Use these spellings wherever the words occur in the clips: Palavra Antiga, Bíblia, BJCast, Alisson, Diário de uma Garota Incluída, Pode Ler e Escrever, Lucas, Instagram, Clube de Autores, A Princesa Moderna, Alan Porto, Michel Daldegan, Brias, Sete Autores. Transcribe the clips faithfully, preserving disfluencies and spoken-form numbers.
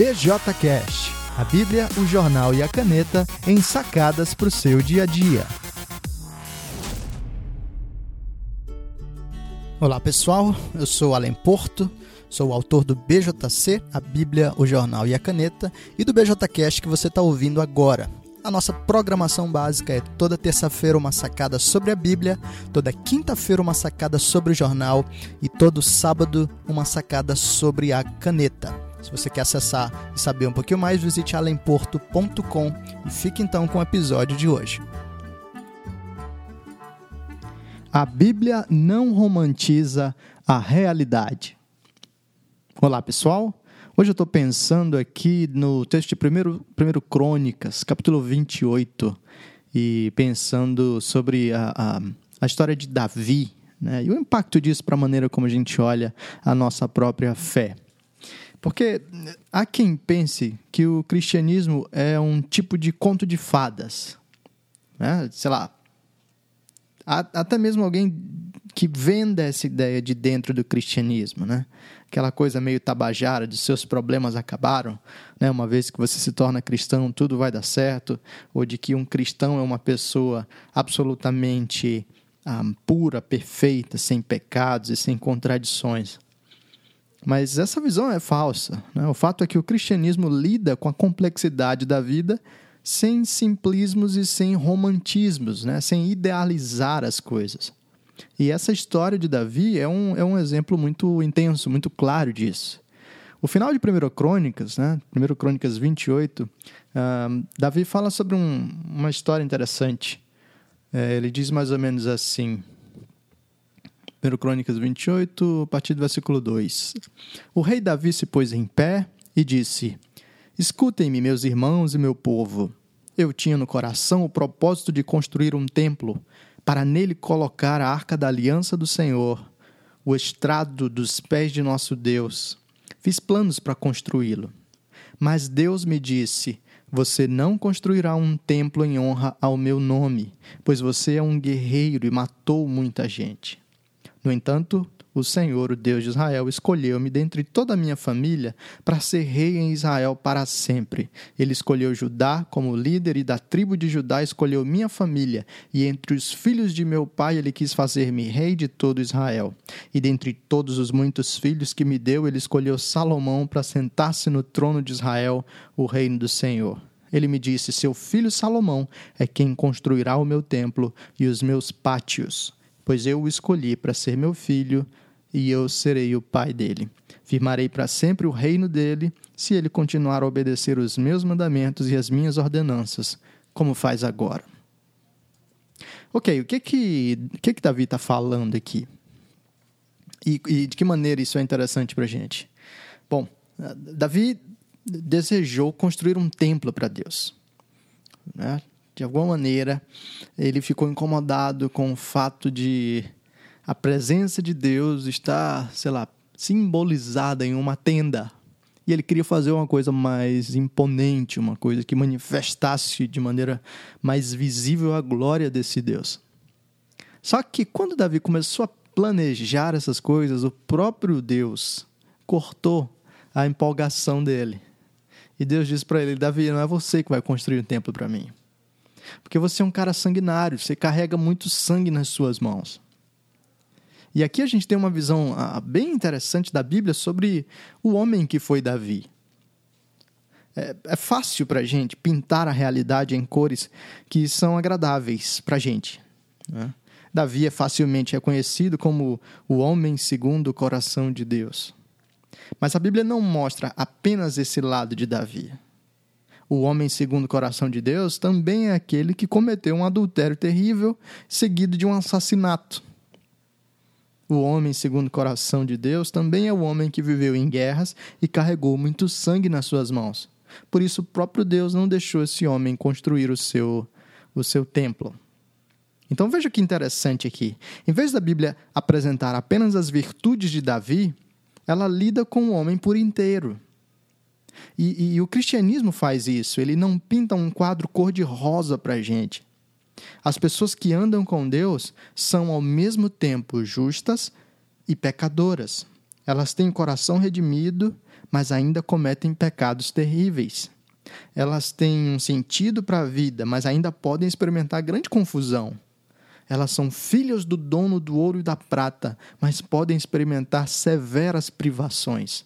B J Cast, a Bíblia, o jornal e a caneta em sacadas para o seu dia a dia. Olá pessoal, eu sou Alan Porto, sou o autor do B J C, a Bíblia, o jornal e a caneta, e do B J Cast que você está ouvindo agora. A nossa programação básica é toda terça-feira uma sacada sobre a Bíblia, toda quinta-feira uma sacada sobre o jornal e todo sábado uma sacada sobre a caneta. Se você quer acessar e saber um pouquinho mais, visite alan porto ponto com e fique então com o episódio de hoje. A Bíblia não romantiza a realidade. Olá pessoal, hoje eu estou pensando aqui no texto de primeiro, primeiro Crônicas, capítulo vinte e oito, e pensando sobre a, a, a história de Davi, né, e o impacto disso para a maneira como a gente olha a nossa própria fé. Porque há quem pense que o cristianismo é um tipo de conto de fadas, né? Sei lá, há, até mesmo alguém que venda essa ideia de dentro do cristianismo, né? Aquela coisa meio tabajara de seus problemas acabaram, né? Uma vez que você se torna cristão, tudo vai dar certo, ou de que um cristão é uma pessoa absolutamente ah, pura, perfeita, sem pecados e sem contradições. Mas essa visão é falsa, né? O fato é que o cristianismo lida com a complexidade da vida sem simplismos e sem romantismos, né? Sem idealizar as coisas. E essa história de Davi é um, é um exemplo muito intenso, muito claro disso. O final de primeiro Crônicas, né? primeiro Crônicas vinte e oito, uh, Davi fala sobre um, uma história interessante. É, ele diz mais ou menos assim, primeiro Crônicas vinte e oito, a partir do versículo dois. O rei Davi se pôs em pé e disse: escutem-me, meus irmãos e meu povo. Eu tinha no coração o propósito de construir um templo, para nele colocar a arca da aliança do Senhor, o estrado dos pés de nosso Deus. Fiz planos para construí-lo. Mas Deus me disse: você não construirá um templo em honra ao meu nome, pois você é um guerreiro e matou muita gente. No entanto, o Senhor, o Deus de Israel, escolheu-me dentre toda a minha família para ser rei em Israel para sempre. Ele escolheu Judá como líder e da tribo de Judá escolheu minha família. E entre os filhos de meu pai ele quis fazer-me rei de todo Israel. E dentre todos os muitos filhos que me deu, ele escolheu Salomão para sentar-se no trono de Israel, o reino do Senhor. Ele me disse: seu filho Salomão é quem construirá o meu templo e os meus pátios, pois eu o escolhi para ser meu filho e eu serei o pai dele. Firmarei para sempre o reino dele, se ele continuar a obedecer os meus mandamentos e as minhas ordenanças, como faz agora. Ok, o que que, o que, que Davi está falando aqui? E, e de que maneira isso é interessante para a gente? Bom, Davi desejou construir um templo para Deus, né? De alguma maneira, ele ficou incomodado com o fato de a presença de Deus estar, sei lá, simbolizada em uma tenda. E ele queria fazer uma coisa mais imponente, uma coisa que manifestasse de maneira mais visível a glória desse Deus. Só que quando Davi começou a planejar essas coisas, o próprio Deus cortou a empolgação dele. E Deus disse para ele: Davi, não é você que vai construir um templo para mim. Porque você é um cara sanguinário, você carrega muito sangue nas suas mãos. E aqui a gente tem uma visão ah, bem interessante da Bíblia sobre o homem que foi Davi. É, é fácil para a gente pintar a realidade em cores que são agradáveis para a gente, né? Davi é facilmente reconhecido como o homem segundo o coração de Deus. Mas a Bíblia não mostra apenas esse lado de Davi. O homem segundo o coração de Deus também é aquele que cometeu um adultério terrível seguido de um assassinato. O homem segundo o coração de Deus também é o homem que viveu em guerras e carregou muito sangue nas suas mãos. Por isso, o próprio Deus não deixou esse homem construir o seu, o seu templo. Então veja que interessante aqui. Em vez da Bíblia apresentar apenas as virtudes de Davi, ela lida com o homem por inteiro. E, e, e o cristianismo faz isso, ele não pinta um quadro cor-de-rosa para a gente. As pessoas que andam com Deus são ao mesmo tempo justas e pecadoras, Elas têm coração redimido, mas ainda cometem pecados terríveis. Elas têm um sentido para a vida, mas ainda podem experimentar grande confusão. Elas são filhas do dono do ouro e da prata, mas podem experimentar severas privações.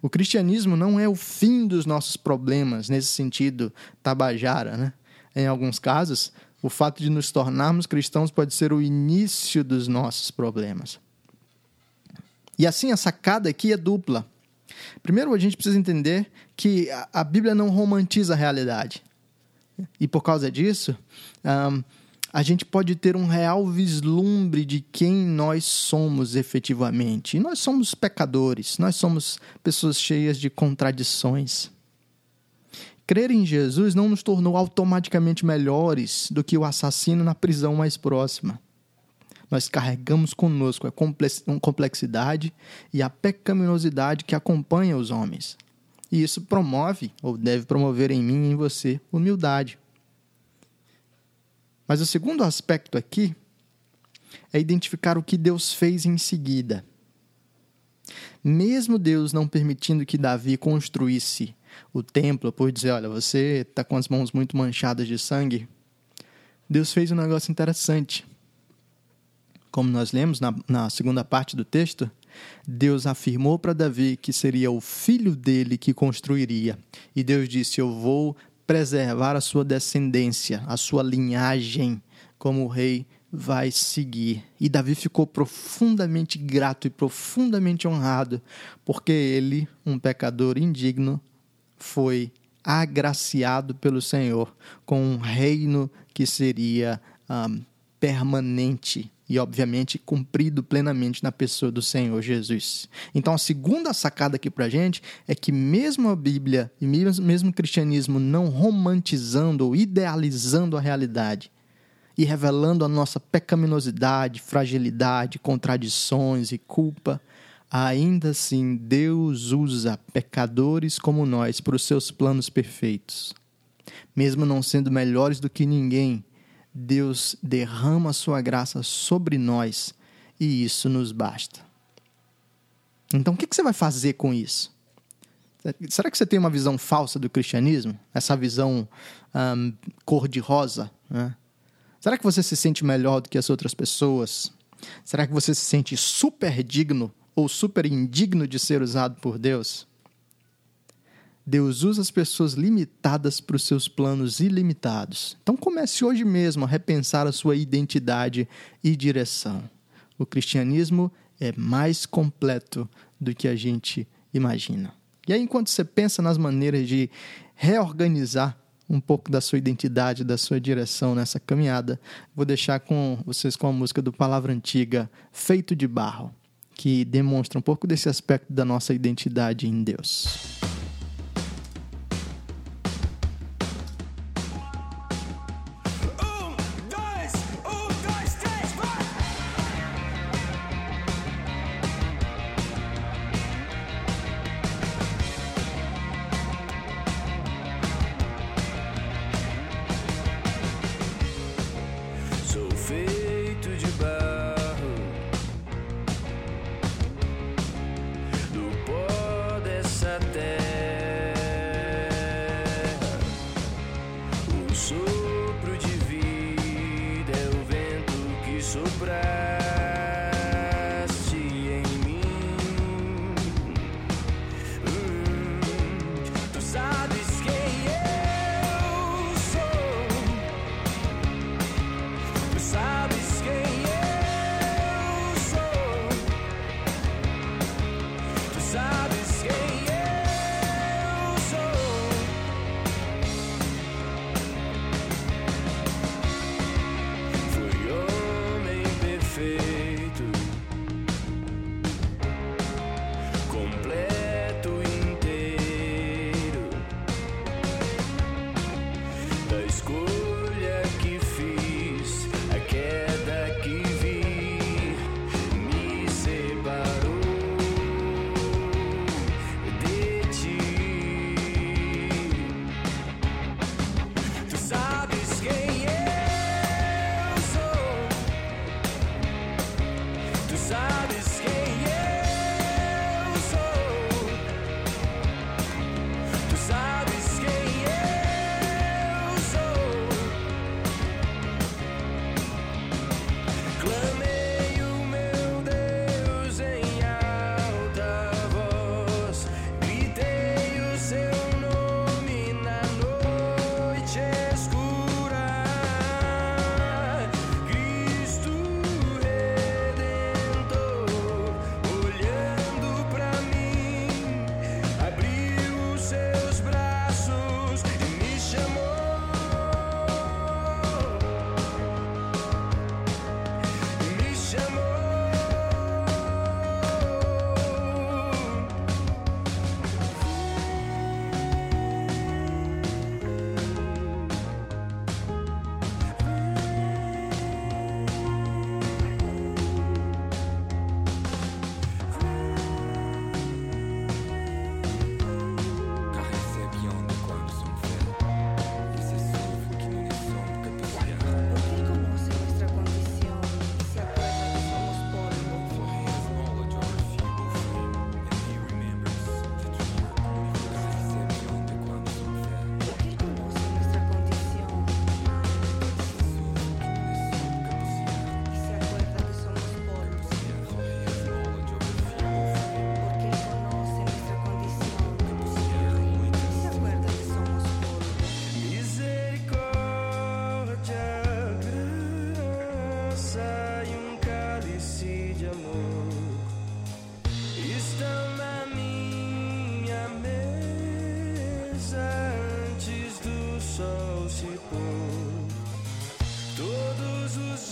O cristianismo não é o fim dos nossos problemas, nesse sentido tabajara, né? Em alguns casos, o fato de nos tornarmos cristãos pode ser o início dos nossos problemas. E assim, a sacada aqui é dupla. Primeiro, a gente precisa entender que a Bíblia não romantiza a realidade. E por causa disso, um, a gente pode ter um real vislumbre de quem nós somos efetivamente. E nós somos pecadores, nós somos pessoas cheias de contradições. Crer em Jesus não nos tornou automaticamente melhores do que o assassino na prisão mais próxima. Nós carregamos conosco a complexidade e a pecaminosidade que acompanha os homens. E isso promove, ou deve promover em mim e em você, humildade. Mas o segundo aspecto aqui é identificar o que Deus fez em seguida. Mesmo Deus não permitindo que Davi construísse o templo, por dizer, olha, você está com as mãos muito manchadas de sangue, Deus fez um negócio interessante. Como nós lemos na, na segunda parte do texto, Deus afirmou para Davi que seria o filho dele que construiria. E Deus disse, eu vou preservar a sua descendência, a sua linhagem, como o rei vai seguir. E Davi ficou profundamente grato e profundamente honrado, porque ele, um pecador indigno, foi agraciado pelo Senhor com um reino que seria ah, permanente. E, obviamente, cumprido plenamente na pessoa do Senhor Jesus. Então, a segunda sacada aqui para a gente é que mesmo a Bíblia e mesmo o cristianismo não romantizando ou idealizando a realidade e revelando a nossa pecaminosidade, fragilidade, contradições e culpa, ainda assim Deus usa pecadores como nós para os seus planos perfeitos. Mesmo não sendo melhores do que ninguém, Deus derrama a sua graça sobre nós e isso nos basta. Então, o que você vai fazer com isso? Será que você tem uma visão falsa do cristianismo? Essa visão um, cor-de-rosa? Né? Será que você se sente melhor do que as outras pessoas? Será que você se sente super digno ou super indigno de ser usado por Deus? Deus usa as pessoas limitadas para os seus planos ilimitados. Então comece hoje mesmo a repensar a sua identidade e direção. O cristianismo é mais completo do que a gente imagina. E aí, enquanto você pensa nas maneiras de reorganizar um pouco da sua identidade, da sua direção nessa caminhada, vou deixar com vocês com a música do Palavra Antiga, Feito de Barro, que demonstra um pouco desse aspecto da nossa identidade em Deus. Até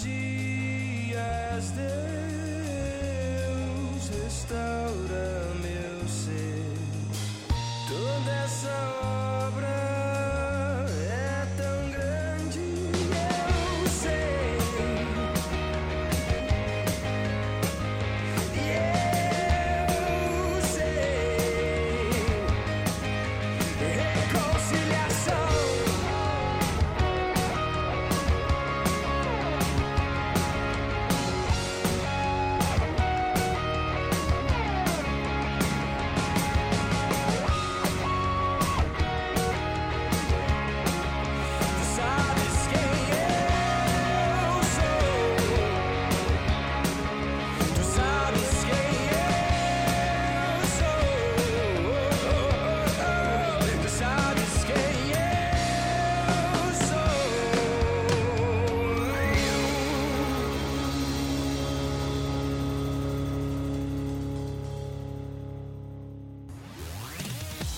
dias, Deus, restaura meu ser. Toda essa obra é tão grande, eu sei. Eu sei. Reconciliação.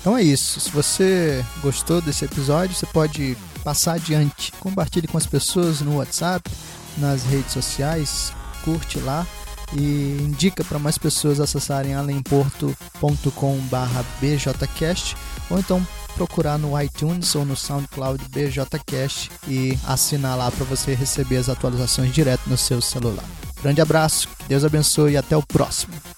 Então é isso, se você gostou desse episódio, você pode passar adiante, compartilhe com as pessoas no WhatsApp, nas redes sociais, curte lá e indica para mais pessoas acessarem alan porto ponto com barra b j cast ou então procurar no iTunes ou no SoundCloud B J Cast e assinar lá para você receber as atualizações direto no seu celular. Grande abraço, que Deus abençoe e até o próximo.